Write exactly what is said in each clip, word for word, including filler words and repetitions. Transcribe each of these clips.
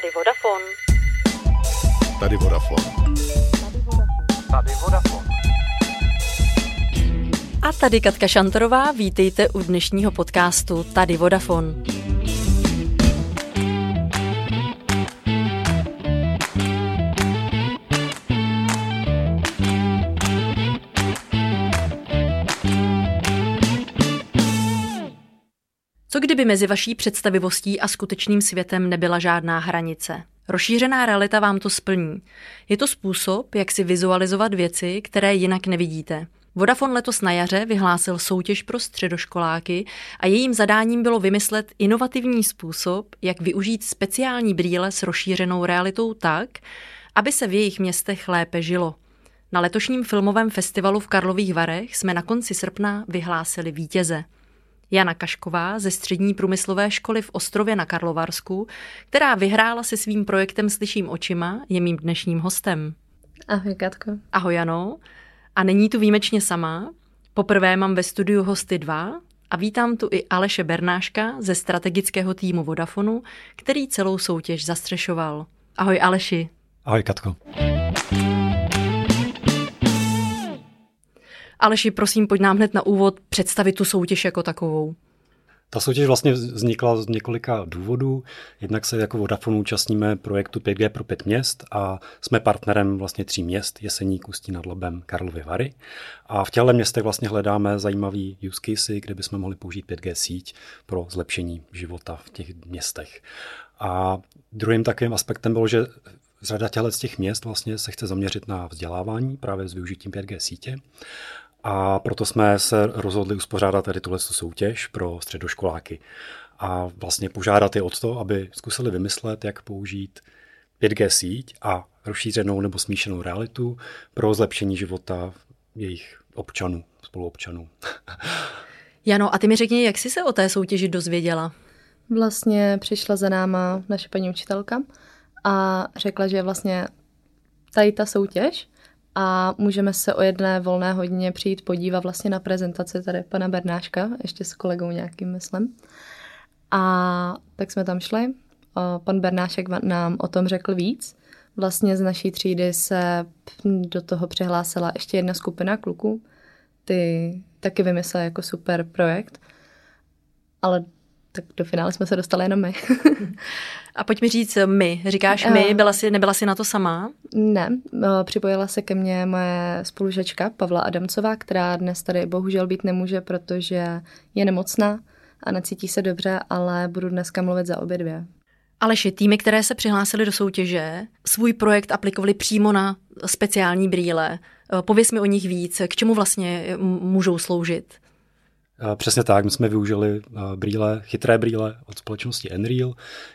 Tady Vodafone. Tady Vodafone. Tady Vodafone. A tady Katka Šantorová, vítejte u dnešního podcastu Tady Vodafone. Co kdyby mezi vaší představivostí a skutečným světem nebyla žádná hranice? Rozšířená realita vám to splní. Je to způsob, jak si vizualizovat věci, které jinak nevidíte. Vodafone letos na jaře vyhlásil soutěž pro středoškoláky a jejím zadáním bylo vymyslet inovativní způsob, jak využít speciální brýle s rozšířenou realitou tak, aby se v jejich městech lépe žilo. Na letošním filmovém festivalu v Karlových Varech jsme na konci srpna vyhlásili vítěze. Jana Kašková ze Střední průmyslové školy v Ostrově na Karlovarsku, která vyhrála se svým projektem Slyším očima, je mým dnešním hostem. Ahoj, Katko. Ahoj, Jano. A není tu výjimečně sama. Poprvé mám ve studiu hosty dva a vítám tu i Aleše Bernáška ze strategického týmu Vodafonu, který celou soutěž zastřešoval. Ahoj, Aleši. Ahoj, Katko. Aleši, prosím, pojď nám hned na úvod představit tu soutěž jako takovou. Ta soutěž vlastně vznikla z několika důvodů. Jednak se jako Vodafone účastníme projektu pět gé pro pět měst a jsme partnerem vlastně tří měst, Jeseník, Ústí nad Labem, Karlovy Vary. A v těchto městech vlastně hledáme zajímavý use casey, kde bychom mohli použít pět gé síť pro zlepšení života v těch městech. A druhým takovým aspektem bylo, že řada těchto z těch měst vlastně se chce zaměřit na vzdělávání právě s využitím pět gé sítě. A proto jsme se rozhodli uspořádat tady tuhle soutěž pro středoškoláky a vlastně požádat je o to, aby zkusili vymyslet, jak použít pět gé síť a rozšířenou nebo smíšenou realitu pro zlepšení života jejich občanů, spoluobčanů. Jano, a ty mi řekni, jak jsi se o té soutěži dozvěděla? Vlastně přišla za náma naše paní učitelka a řekla, že je vlastně tady ta soutěž, a můžeme se o jedné volné hodině přijít podívat vlastně na prezentaci tady pana Bernáška, ještě s kolegou nějakým myslím. A tak jsme tam šli. Pan Bernášek nám o tom řekl víc. Vlastně z naší třídy se do toho přihlásila ještě jedna skupina kluků. Ty taky vymysleli jako super projekt. Ale tak do finále jsme se dostali jenom my. A pojď mi říct my. Říkáš my, byla jsi, nebyla jsi na to sama? Ne, připojila se ke mně moje spolužačka Pavla Adamcová, která dnes tady bohužel být nemůže, protože je nemocná a necítí se dobře, ale budu dneska mluvit za obě dvě. Aleši, týmy, které se přihlásily do soutěže, svůj projekt aplikovali přímo na speciální brýle. Pověz mi o nich víc, k čemu vlastně můžou sloužit? Přesně tak, my jsme využili brýle, chytré brýle od společnosti Enreal,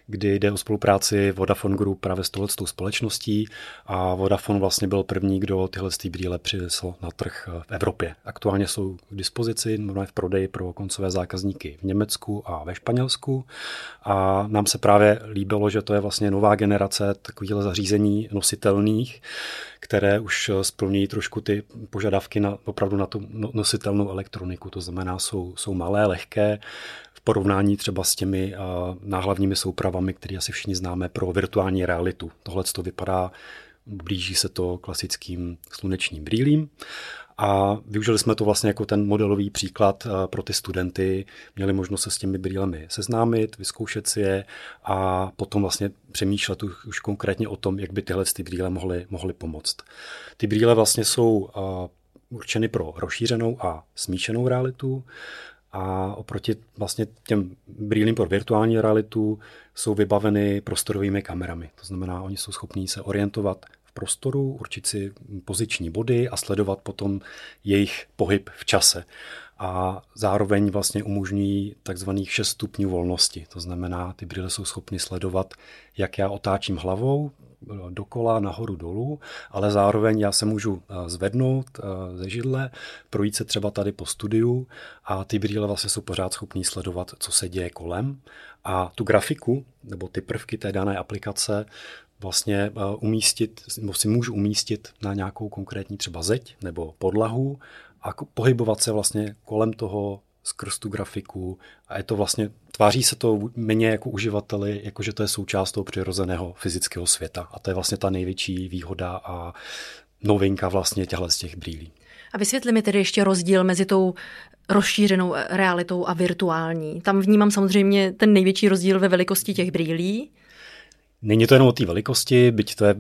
kdy jde o spolupráci Vodafone Group právě s touhletou společností a Vodafone vlastně byl první, kdo tyhle brýle přinesl na trh v Evropě. Aktuálně jsou k dispozici, v prodeji pro koncové zákazníky v Německu a ve Španělsku a nám se právě líbilo, že to je vlastně nová generace takových zařízení nositelných, které už splňují trošku ty požadavky na, opravdu na tu nositelnou elektroniku, to znamená Jsou, jsou malé, lehké, v porovnání třeba s těmi uh, náhlavními soupravami, které asi všichni známe pro virtuální realitu. Tohle to vypadá, blíží se to klasickým slunečním brýlím. A využili jsme to vlastně jako ten modelový příklad pro ty studenty. Měli možnost se s těmi brýlemi seznámit, vyzkoušet si je a potom vlastně přemýšlet už konkrétně o tom, jak by tyhle ty brýle mohly, mohly pomoct. Ty brýle vlastně jsou uh, určeny pro rozšířenou a smíšenou realitu a oproti vlastně těm brýlím pro virtuální realitu jsou vybaveny prostorovými kamerami. To znamená, oni jsou schopní se orientovat v prostoru, určit si poziční body a sledovat potom jejich pohyb v čase. A zároveň vlastně umožňují takzvaných šest stupňů volnosti. To znamená, ty brýle jsou schopny sledovat, jak já otáčím hlavou, dokola, nahoru, dolů, ale zároveň já se můžu zvednout ze židle, projít se třeba tady po studiu a ty brýle vlastně jsou pořád schopný sledovat, co se děje kolem a tu grafiku nebo ty prvky té dané aplikace vlastně umístit, nebo si můžu umístit na nějakou konkrétní třeba zeď nebo podlahu a pohybovat se vlastně kolem toho skrz tu grafiku a je to vlastně tváří se to méně jako uživateli, jakože to je součást toho přirozeného fyzického světa. A to je vlastně ta největší výhoda a novinka vlastně těchto z těch brýlí. A vysvětli mi tedy ještě rozdíl mezi tou rozšířenou realitou a virtuální. Tam vnímám samozřejmě ten největší rozdíl ve velikosti těch brýlí. Není to jenom o té velikosti, byť to je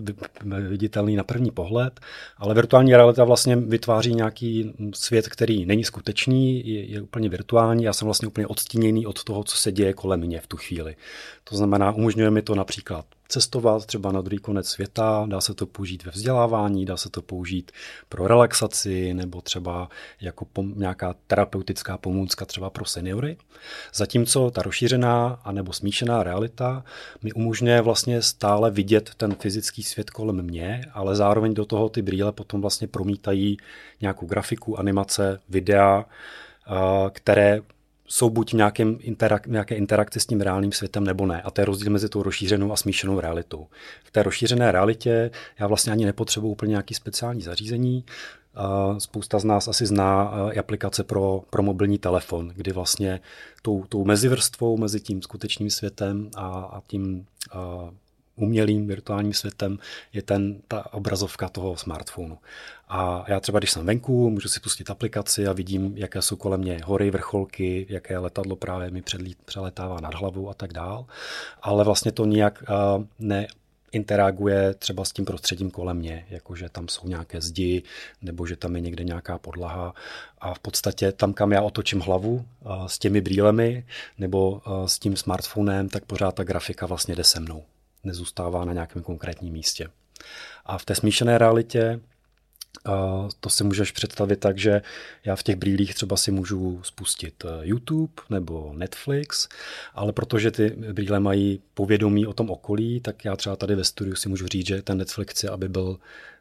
viditelný na první pohled, ale virtuální realita vlastně vytváří nějaký svět, který není skutečný, je, je úplně virtuální. Já jsem vlastně úplně odstíněný od toho, co se děje kolem mě v tu chvíli. To znamená, umožňuje mi to například cestovat třeba na druhý konec světa, dá se to použít ve vzdělávání, dá se to použít pro relaxaci nebo třeba jako pom- nějaká terapeutická pomůcka třeba pro seniory. Zatímco ta rozšířená anebo smíšená realita mi umožňuje vlastně stále vidět ten fyzický svět kolem mě, ale zároveň do toho ty brýle potom vlastně promítají nějakou grafiku, animace, videa, které jsou buď nějakým interak- nějaké interakce s tím reálným světem nebo ne. A to je rozdíl mezi tou rozšířenou a smíšenou realitou. V té rozšířené realitě já vlastně ani nepotřebuji úplně nějaký speciální zařízení. Spousta z nás asi zná i aplikace pro, pro mobilní telefon, kdy vlastně tou, tou mezivrstvou mezi tím skutečným světem a, a tím a umělým virtuálním světem je ten, ta obrazovka toho smartphonu. A já třeba, když jsem venku, můžu si pustit aplikaci a vidím, jaké jsou kolem mě hory, vrcholky, jaké letadlo právě mi předlít, přelétává nad hlavou a tak dál. Ale vlastně to nijak uh, neinteraguje třeba s tím prostředím kolem mě, jakože tam jsou nějaké zdi, nebo že tam je někde nějaká podlaha. A v podstatě tam, kam já otočím hlavu uh, s těmi brýlemi nebo uh, s tím smartphonem, tak pořád ta grafika vlastně jde se mnou. Nezůstává na nějakém konkrétním místě. A v té smíšené realitě to si můžeš představit tak, že já v těch brýlích třeba si můžu spustit YouTube nebo Netflix, ale protože ty brýle mají povědomí o tom okolí, tak já třeba tady ve studiu si můžu říct, že ten Netflix chci, aby byl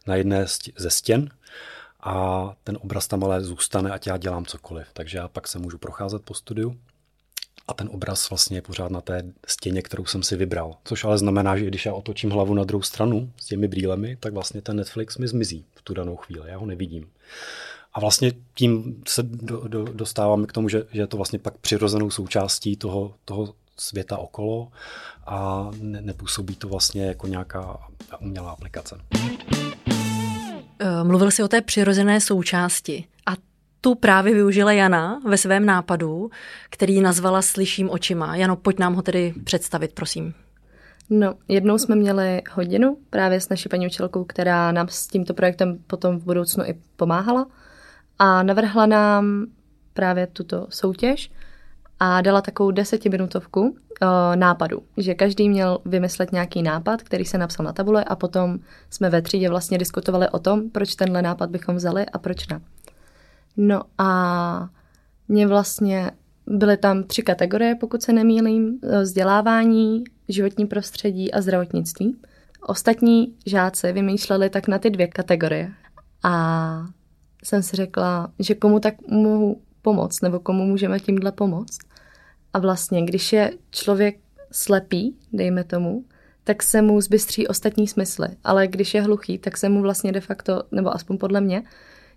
na jedné ze stěn a ten obraz tam ale zůstane, ať já dělám cokoliv. Takže já pak se můžu procházet po studiu. A ten obraz vlastně je pořád na té stěně, kterou jsem si vybral. Což ale znamená, že když já otočím hlavu na druhou stranu s těmi brýlemi, tak vlastně ten Netflix mi zmizí v tu danou chvíli. Já ho nevidím. A vlastně tím se do, do, dostáváme k tomu, že, že je to vlastně pak přirozenou součástí toho, toho světa okolo a ne, nepůsobí to vlastně jako nějaká umělá aplikace. Mluvil jsi o té přirozené součásti a tu právě využila Jana ve svém nápadu, který nazvala Slyším očima. Jano, pojď nám ho tedy představit, prosím. No, jednou jsme měli hodinu právě s naší paní učitelkou, která nám s tímto projektem potom v budoucnu i pomáhala a navrhla nám právě tuto soutěž a dala takovou desetiminutovku nápadů, že každý měl vymyslet nějaký nápad, který se napsal na tabule a potom jsme ve třídě vlastně diskutovali o tom, proč tenhle nápad bychom vzali a proč ne. No a mě vlastně byly tam tři kategorie, pokud se nemýlím, vzdělávání, životní prostředí a zdravotnictví. Ostatní žáci vymýšleli tak na ty dvě kategorie. A jsem si řekla, že komu tak mohu pomoct, nebo komu můžeme tímhle pomoct. A vlastně, když je člověk slepý, dejme tomu, tak se mu zbystří ostatní smysly. Ale když je hluchý, tak se mu vlastně de facto, nebo aspoň podle mě,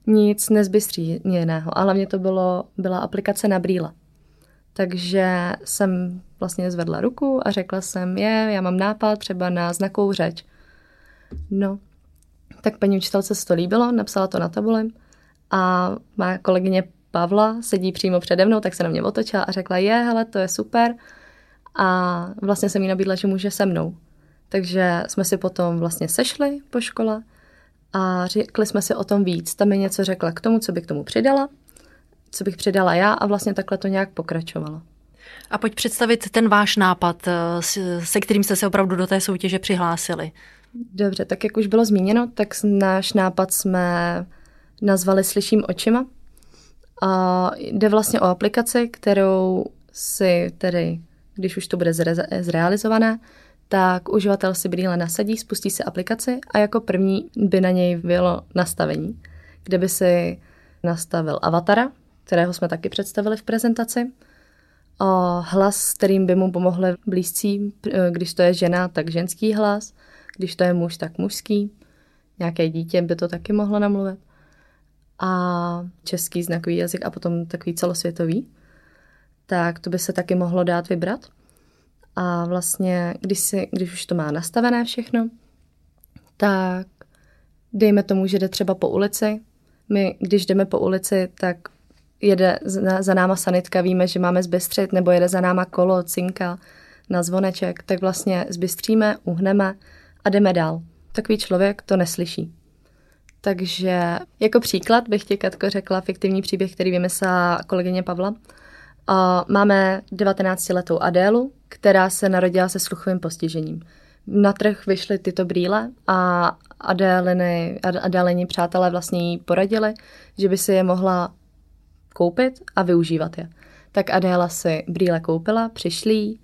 nic nezbystří jiného. A hlavně to bylo, byla aplikace na brýle. Takže jsem vlastně zvedla ruku a řekla jsem, je, já mám nápad třeba na znakovou řeč. No, tak paní učitelce se to líbilo, napsala to na tabuli a má kolegyně Pavla sedí přímo přede mnou, tak se na mě otočila a řekla, je, hele, to je super. A vlastně jsem jí nabídla, že může se mnou. Takže jsme si potom vlastně sešli po škole a řekli jsme si o tom víc. Tam mi něco řekla k tomu, co by k tomu přidala, co bych přidala já a vlastně takhle to nějak pokračovalo. A pojď představit ten váš nápad, se kterým jste se opravdu do té soutěže přihlásili. Dobře, tak jak už bylo zmíněno, tak náš nápad jsme nazvali Slyším očima. A jde vlastně o aplikaci, kterou si tedy, když už to bude zre- zrealizované, tak uživatel si brýle nasadí, spustí si aplikaci a jako první by na něj bylo nastavení, kde by si nastavil avatara, kterého jsme taky představili v prezentaci, a hlas, s kterým by mu pomohli blízcí, když to je žena, tak ženský hlas, když to je muž, tak mužský, nějaké dítě by to taky mohlo namluvit a český znakový jazyk a potom takový celosvětový. tak to by se taky mohlo dát vybrat. A vlastně, když, si, když už to má nastavené všechno, tak dejme tomu, že jde třeba po ulici. My, když jdeme po ulici, tak jede za náma sanitka, víme, že máme zbystřit, nebo jede za náma kolo, cinka na zvoneček, tak vlastně zbystříme, uhneme a jdeme dál. Takový člověk to neslyší. Takže jako příklad bych ti, Katko, řekla fiktivní příběh, který vymyslela kolegyně Pavla. Máme devatenáctiletou Adélu, která se narodila se sluchovým postižením. Na trh vyšly tyto brýle a Adéliny, Adéliny přátelé vlastně jí poradili, že by si je mohla koupit a využívat je. Tak Adéla si brýle koupila, přišli jí,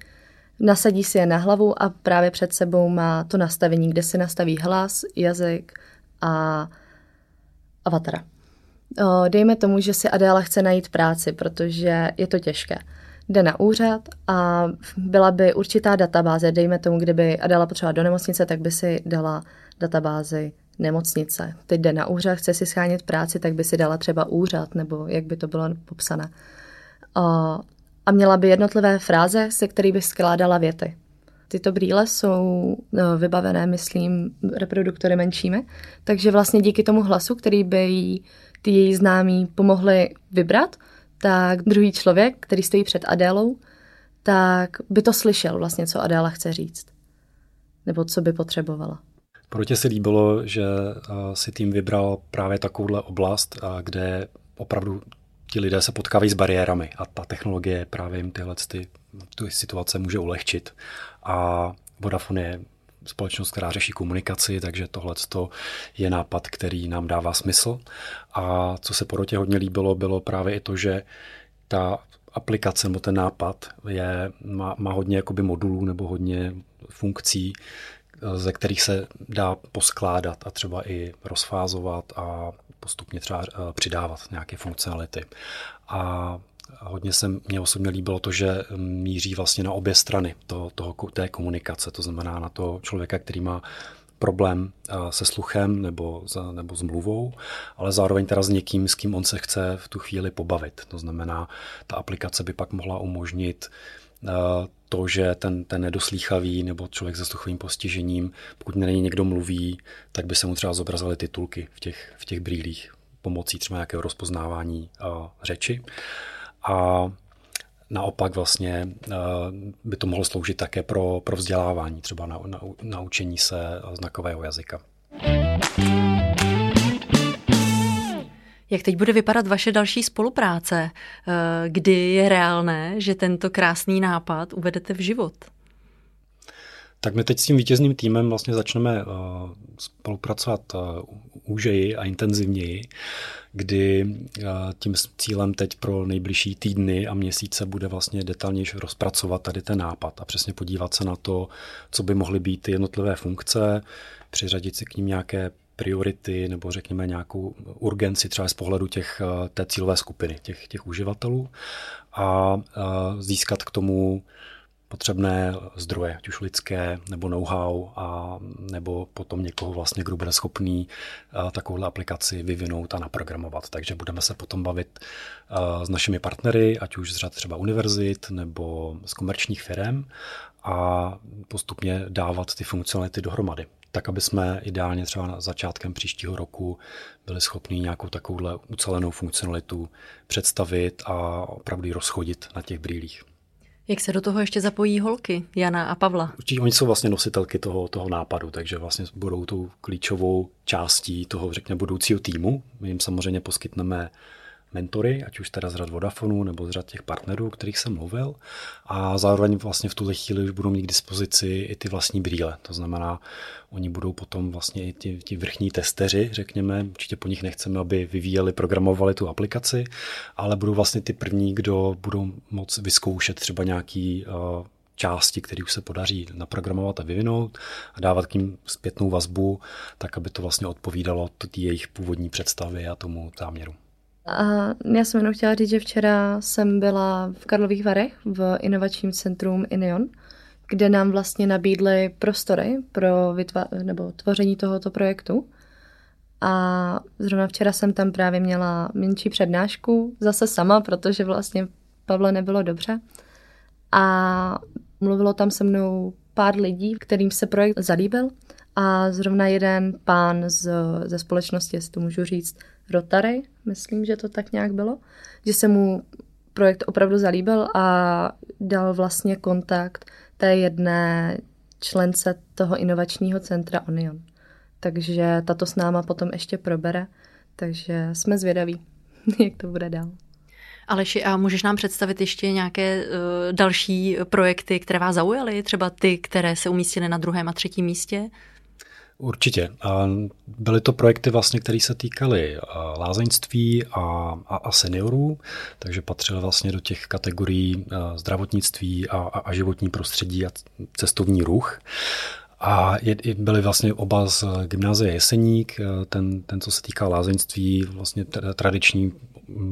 nasadí si je na hlavu a právě před sebou má to nastavení, kde si nastaví hlas, jazyk a avatara. Dejme tomu, že si Adéla chce najít práci, protože je to těžké. Jde na úřad a byla by určitá databáze, dejme tomu, kdyby Adéla potřebovala do nemocnice, tak by si dala databázi nemocnice. Teď jde na úřad, chce si schánět práci, tak by si dala třeba úřad, nebo jak by to bylo popsané. A měla by jednotlivé fráze, se kterými by skládala věty. Tyto brýle jsou vybavené, myslím, reproduktory menšími, takže vlastně díky tomu hlasu, který by jí, ty její známí pomohly vybrat, tak druhý člověk, který stojí před Adélou, tak by to slyšel vlastně, co Adéla chce říct. Nebo co by potřebovala. Proč se líbilo, že si tým vybral právě takovouhle oblast, kde opravdu ti lidé se potkávají s bariérami a ta technologie právě jim tyhle ty, ty situace může ulehčit. A Vodafone je společnost, která řeší komunikaci, takže tohleto je nápad, který nám dává smysl. A co se Porotě hodně líbilo, bylo právě i to, že ta aplikace nebo ten nápad je, má, má hodně jakoby modulů nebo hodně funkcí, ze kterých se dá poskládat a třeba i rozfázovat a postupně třeba přidávat nějaké funkcionality. A hodně se mně osobně líbilo to, že míří vlastně na obě strany to, toho, té komunikace, to znamená na toho člověka, který má problém se sluchem nebo, nebo s mluvou, ale zároveň teda s někým, s kým on se chce v tu chvíli pobavit. To znamená, ta aplikace by pak mohla umožnit to, že ten, ten nedoslýchavý nebo člověk se sluchovým postižením, pokud není někdo mluví, tak by se mu třeba zobrazovaly titulky v těch, v těch brýlích pomocí třeba nějakého rozpoznávání uh, řeči. A naopak vlastně uh, by to mohlo sloužit také pro, pro vzdělávání, třeba na, na, naučení se znakového jazyka. Jak teď bude vypadat vaše další spolupráce? Kdy je reálné, že tento krásný nápad uvedete v život? Tak my teď s tím vítězným týmem vlastně začneme spolupracovat úžeji a intenzivněji, kdy tím cílem teď pro nejbližší týdny a měsíce bude vlastně detailněji rozpracovat tady ten nápad a přesně podívat se na to, co by mohly být jednotlivé funkce, přiřadit si k nim nějaké priority nebo řekněme nějakou urgenci třeba z pohledu těch, té cílové skupiny, těch, těch uživatelů a získat k tomu potřebné zdroje, ať už lidské nebo know-how a nebo potom někoho vlastně, kdo bude schopný takovouhle aplikaci vyvinout a naprogramovat. Takže budeme se potom bavit s našimi partnery, ať už z řad třeba univerzit nebo z komerčních firem a postupně dávat ty funkcionality dohromady. Tak, aby jsme ideálně třeba na začátkem příštího roku byli schopni nějakou takovouhle ucelenou funkcionalitu představit a opravdu rozchodit na těch brýlích. Jak se do toho ještě zapojí holky, Jana a Pavla? Určitě oni jsou vlastně nositelky toho, toho nápadu, takže vlastně budou tou klíčovou částí toho, řekněme, budoucího týmu. My jim samozřejmě poskytneme mentory, ať už teda z řad Vodafonu nebo z řad těch partnerů, o kterých jsem mluvil. A zároveň vlastně v tuhle chvíli už budou mít k dispozici i ty vlastní brýle. To znamená, oni budou potom vlastně i ti, ti vrchní testeři, řekněme, určitě po nich nechceme, aby vyvíjeli, programovali tu aplikaci, ale budou vlastně ty první, kdo budou moct vyzkoušet třeba nějaký uh, části, které už se podaří naprogramovat a vyvinout a dávat k nim zpětnou vazbu, tak aby to vlastně odpovídalo ty jejich původní představy a tomu záměru. A já jsem jenom chtěla říct, že včera jsem byla v Karlových Varech v inovačním centru Inion, kde nám vlastně nabídli prostory pro vytva- nebo tvoření tohoto projektu. A zrovna včera jsem tam právě měla menší přednášku, zase sama, protože vlastně Pavle nebylo dobře. A mluvilo tam se mnou pár lidí, kterým se projekt zalíbil. A zrovna jeden pán z, ze společnosti, jestli to můžu říct, Rotary, myslím, že to tak nějak bylo, že se mu projekt opravdu zalíbil a dal vlastně kontakt té jedné člence toho inovačního centra Inion. Takže tato s náma potom ještě probere, takže jsme zvědaví, jak to bude dál. Aleši, a můžeš nám představit ještě nějaké uh, další projekty, které vás zaujaly, třeba ty, které se umístily na druhém a třetím místě? Určitě. Byly to projekty, vlastně, které se týkaly lázeňství a, a, a seniorů, takže patřily vlastně do těch kategorií zdravotnictví a, a, a životní prostředí a cestovní ruch. A byly vlastně oba z gymnázie Jeseník, ten, ten co se týká lázeňství, vlastně tradiční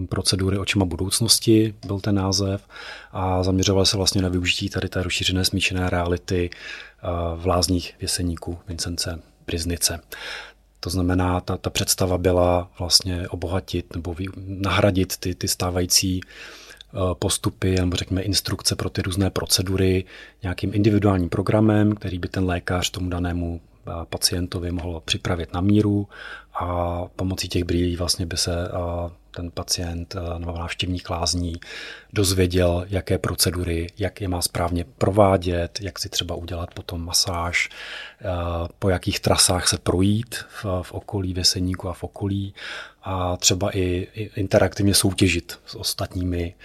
procedury očima budoucnosti, byl ten název, a zaměřoval se vlastně na využití tady té rozšířené smíšené reality v lázních Jeseníku Vincence Priznice. To znamená, ta, ta představa byla vlastně obohatit nebo nahradit ty, ty stávající postupy, nebo řekněme instrukce pro ty různé procedury nějakým individuálním programem, který by ten lékař tomu danému pacientovi mohl připravit na míru, a pomocí těch brýlí vlastně by se ten pacient nebo návštěvník lázní dozvěděl, jaké procedury, jak je má správně provádět, jak si třeba udělat potom masáž, po jakých trasách se projít v, v okolí Věseníku a v okolí, a třeba i, i interaktivně soutěžit s ostatními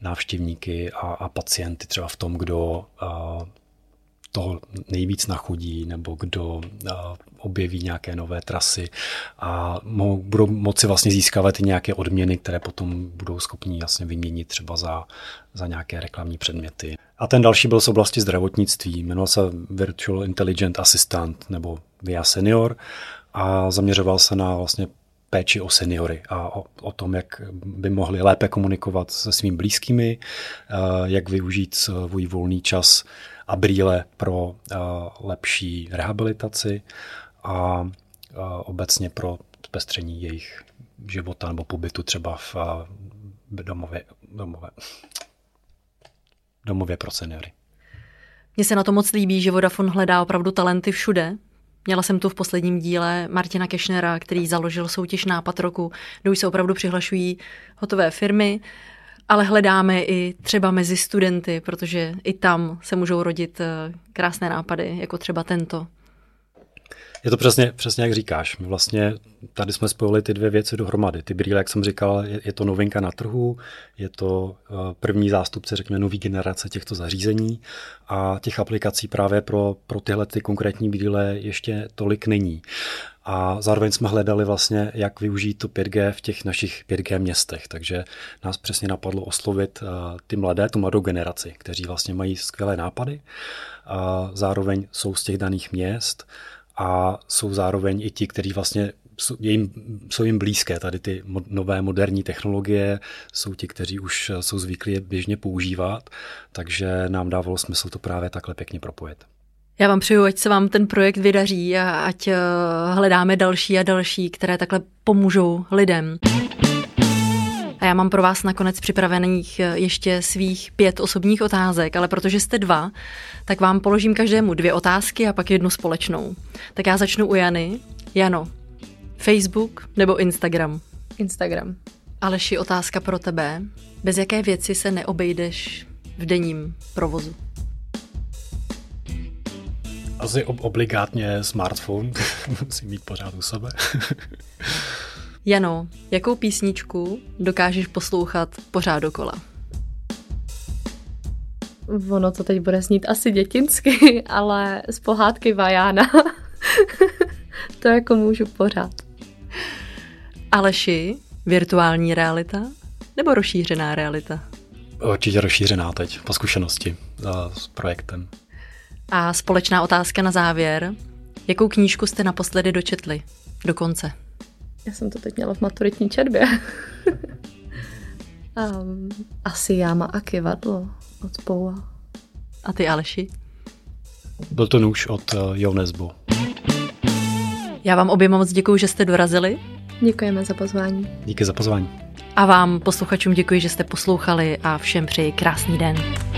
návštěvníky a, a pacienty třeba v tom, kdo a, toho nejvíc nachodí, nebo kdo a, objeví nějaké nové trasy, a mo, budou moci vlastně získávat i nějaké odměny, které potom budou schopni jasně vyměnit třeba za, za nějaké reklamní předměty. A ten další byl z oblasti zdravotnictví, jmenoval se Virtual Intelligent Assistant nebo Via Senior, a zaměřoval se na vlastně péči o seniory a o, o tom, jak by mohli lépe komunikovat se svými blízkými, jak využít svůj volný čas a brýle pro lepší rehabilitaci a obecně pro zpestření jejich života nebo pobytu třeba v domově, domově, domově pro seniory. Mně se na to moc líbí, že Vodafone hledá opravdu talenty všude. Měla jsem tu v posledním díle Martina Kešnera, který založil soutěž Nápad roku, kde už se opravdu přihlašují hotové firmy, ale hledáme i třeba mezi studenty, protože i tam se můžou rodit krásné nápady, jako třeba tento. Je to přesně, přesně jak říkáš. My vlastně tady jsme spojili ty dvě věci dohromady. Ty brýle, jak jsem říkal, je, je to novinka na trhu, je to první zástupce, řekněme, nový generace těchto zařízení, a těch aplikací právě pro, pro tyhle ty konkrétní brýle ještě tolik není. A zároveň jsme hledali vlastně, jak využít to pět gé v těch našich pět gé městech. Takže nás přesně napadlo oslovit ty mladé, tu mladou generaci, kteří vlastně mají skvělé nápady, a zároveň jsou z těch daných měst, a jsou zároveň i ti, kteří vlastně jsou jim, jsou jim blízké. Tady ty mo- nové moderní technologie jsou ti, kteří už jsou zvyklí je běžně používat, takže nám dávalo smysl to právě takhle pěkně propojit. Já vám přeju, ať se vám ten projekt vydaří a ať hledáme další a další, které takhle pomůžou lidem. A já mám pro vás nakonec připravených ještě svých pět osobních otázek, ale protože jste dva, tak vám položím každému dvě otázky a pak jednu společnou. Tak já začnu u Jany. Jano, Facebook nebo Instagram? Instagram. Aleši, otázka pro tebe. Bez jaké věci se neobejdeš v denním provozu? Asi ob- obligátně smartphone. Musím mít pořád u sebe. Jano, jakou písničku dokážeš poslouchat pořád dokola? Ono to teď bude znít asi dětinsky, ale z pohádky Vajána. To jako můžu pořád. Aleši, virtuální realita nebo rozšířená realita? Určitě rozšířená teď, po zkušenosti s projektem. A společná otázka na závěr. Jakou knížku jste naposledy dočetli? Dokonce. Já jsem to teď měla v maturitní četbě. um, asi Jáma a kyvadlo od Poua. A ty, Aleši? Byl to nůž od uh, Jonesbo. Já vám oběma moc děkuju, že jste dorazili. Děkujeme za pozvání. Díky za pozvání. A vám, posluchačům, děkuji, že jste poslouchali a všem přeji krásný den.